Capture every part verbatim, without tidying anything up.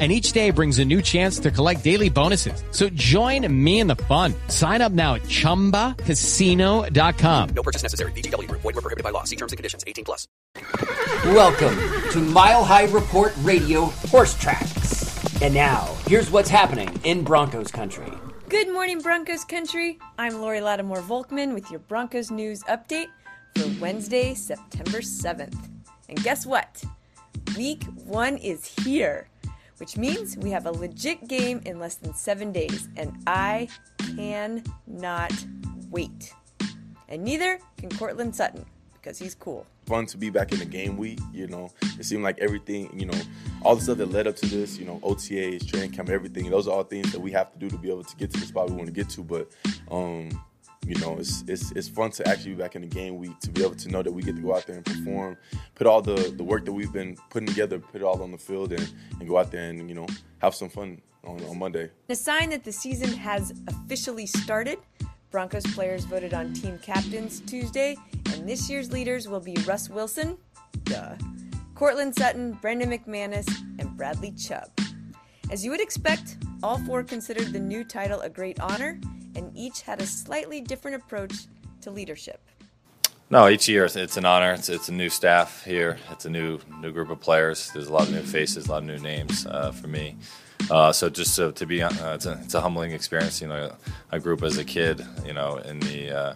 And each day brings a new chance to collect daily bonuses. So join me in the fun. Sign up now at Chumba Casino dot com. No purchase necessary. V G W Group. Void where prohibited by law. See terms and conditions. eighteen plus. Welcome to Mile High Report Radio Horse Tracks. And now, here's what's happening in Broncos country. Good morning, Broncos country. I'm Lori Lattimore-Volkman with your Broncos news update for Wednesday, September seventh. And guess what? Week one is here, which means we have a legit game in less than seven days, and I cannot wait. And neither can Cortland Sutton, because he's cool. Fun to be back in the game week, you know. It seemed like everything, you know, all the stuff that led up to this, you know, O T As, training camp, everything, those are all things that we have to do to be able to get to the spot we want to get to. But, um, you know, it's it's it's fun to actually be back in the game week, to be able to know that we get to go out there and perform, put all the, the work that we've been putting together, put it all on the field, and, and go out there and, you know, have some fun on, on Monday. A sign that the season has officially started. Broncos players voted on team captains Tuesday, and this year's leaders will be Russ Wilson, duh, Cortland Sutton, Brandon McManus, and Bradley Chubb. As you would expect, all four considered the new title a great honor, and each had a slightly different approach to leadership. No, each year it's an honor. It's, it's a new staff here. It's a new new group of players. There's a lot of new faces, a lot of new names uh, for me. Uh, so just to, to be, uh, it's, a, it's a humbling experience. You know, I grew up as a kid, you know, in the uh,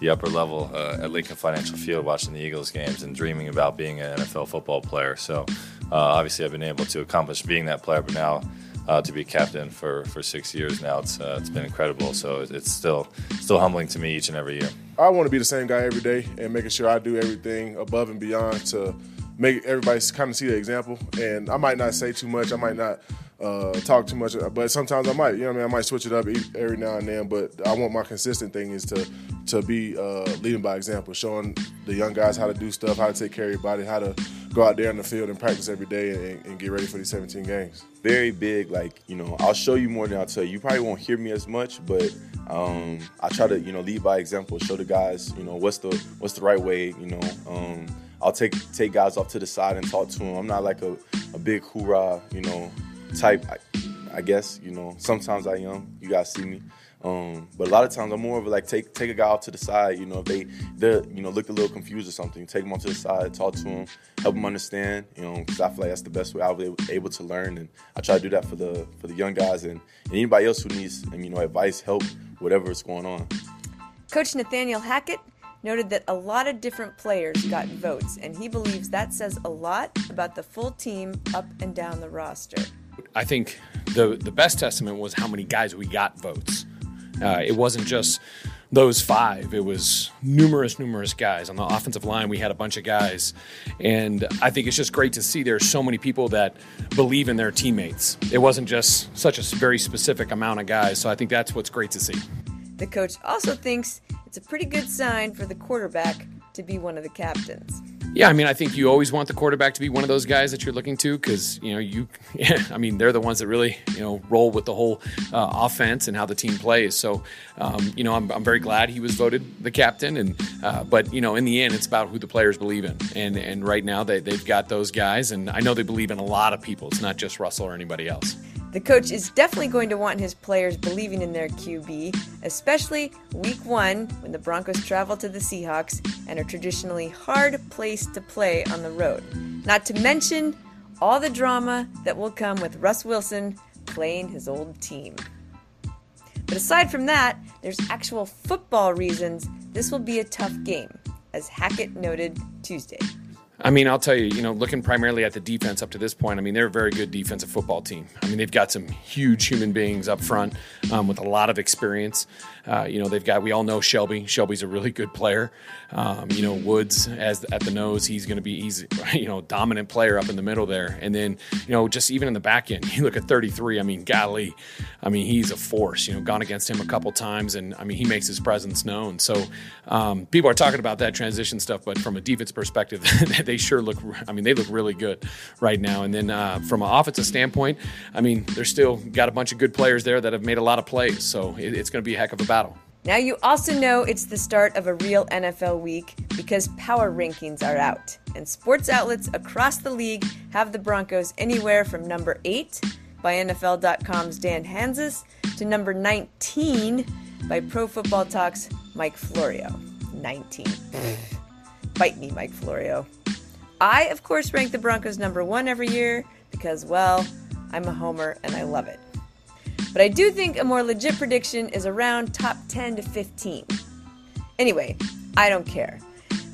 the upper level uh, at Lincoln Financial Field, watching the Eagles games and dreaming about being an N F L football player. So uh, obviously I've been able to accomplish being that player, but now uh, to be captain for, for six years now, it's uh, it's been incredible. So it's still still humbling to me each and every year. I want to be the same guy every day and making sure I do everything above and beyond to make everybody kind of see the example. And I might not say too much. I might not uh, talk too much, but sometimes I might. You know what I mean? I might switch it up every now and then, but I want my consistent thing is to to be uh, leading by example, showing the young guys how to do stuff, how to take care of your body, how to go out there in the field and practice every day and, and get ready for these seventeen games. Very big, like, you know, I'll show you more than I'll tell you. You probably won't hear me as much, but um, I try to, you know, lead by example, show the guys, you know, what's the what's the right way, you know. Um, I'll take take guys off to the side and talk to them. I'm not like a, a big hoorah, you know, type, I, I guess, you know. Sometimes I am. You guys see me. Um, but a lot of times I'm more of a, like, take take a guy off to the side, you know, if they, they're, you know, look a little confused or something, take them off to the side, talk to them, help them understand, you know, because I feel like that's the best way I was able to learn. And I try to do that for the for the young guys and, and anybody else who needs, you know, advice, help, whatever is going on. Coach Nathaniel Hackett noted that a lot of different players got votes, and he believes that says a lot about the full team up and down the roster. I think the the best testament was how many guys we got votes. Uh, it wasn't just those five. It was numerous, numerous guys. On the offensive line, we had a bunch of guys. And I think it's just great to see there's so many people that believe in their teammates. It wasn't just such a very specific amount of guys. So I think that's what's great to see. The coach also thinks it's a pretty good sign for the quarterback to be one of the captains. Yeah, I mean, I think you always want the quarterback to be one of those guys that you're looking to because, you know, you, yeah, I mean, they're the ones that really, you know, roll with the whole uh, offense and how the team plays. So, um, you know, I'm, I'm very glad he was voted the captain. And uh, but, you know, in the end, it's about who the players believe in. And and right now they, they've got those guys. And I know they believe in a lot of people. It's not just Russell or anybody else. The coach is definitely going to want his players believing in their Q B, especially week one when the Broncos travel to the Seahawks and are traditionally hard place to play on the road. Not to mention all the drama that will come with Russ Wilson playing his old team. But aside from that, there's actual football reasons this will be a tough game, as Hackett noted Tuesday. I mean, I'll tell you, you know, looking primarily at the defense up to this point, I mean, they're a very good defensive football team. I mean, they've got some huge human beings up front um, with a lot of experience. Uh, you know, they've got, we all know Shelby. Shelby's a really good player. Um, you know, Woods as at the nose, he's going to be, he's, you know, dominant player up in the middle there. And then, you know, just even in the back end, you look at thirty-three, I mean, golly, I mean, he's a force, you know, gone against him a couple times. And I mean, he makes his presence known. So um, people are talking about that transition stuff, but from a defense perspective, they sure look, I mean, they look really good right now. And then uh, from an offensive standpoint, I mean, they're still got a bunch of good players there that have made a lot of plays. So it, it's going to be a heck of a battle. Now you also know it's the start of a real N F L week because power rankings are out. And sports outlets across the league have the Broncos anywhere from number eight by N F L dot com's Dan Hansis to number nineteen by Pro Football Talk's Mike Florio. nineteen. Bite me, Mike Florio. I, of course, rank the Broncos number one every year because, well, I'm a homer and I love it. But I do think a more legit prediction is around top ten to fifteen. Anyway, I don't care.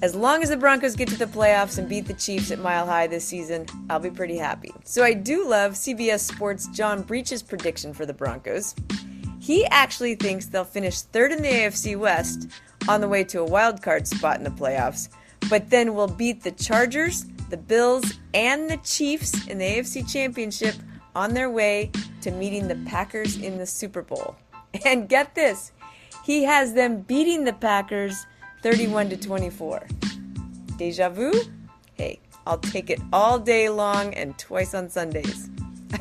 As long as the Broncos get to the playoffs and beat the Chiefs at Mile High this season, I'll be pretty happy. So I do love C B S Sports' John Breach's prediction for the Broncos. He actually thinks they'll finish third in the A F C West on the way to a wild card spot in the playoffs, but then we'll beat the Chargers, the Bills, and the Chiefs in the A F C Championship on their way to meeting the Packers in the Super Bowl. And get this, he has them beating the Packers thirty-one to twenty-four. Deja vu? Hey, I'll take it all day long and twice on Sundays.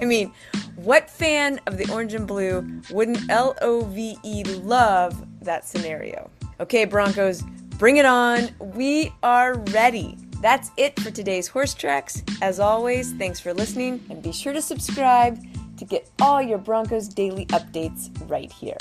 I mean, what fan of the Orange and Blue wouldn't L O V E love that scenario? Okay, Broncos, bring it on. We are ready. That's it for today's Horse Tracks. As always, thanks for listening, and be sure to subscribe to get all your Broncos daily updates right here.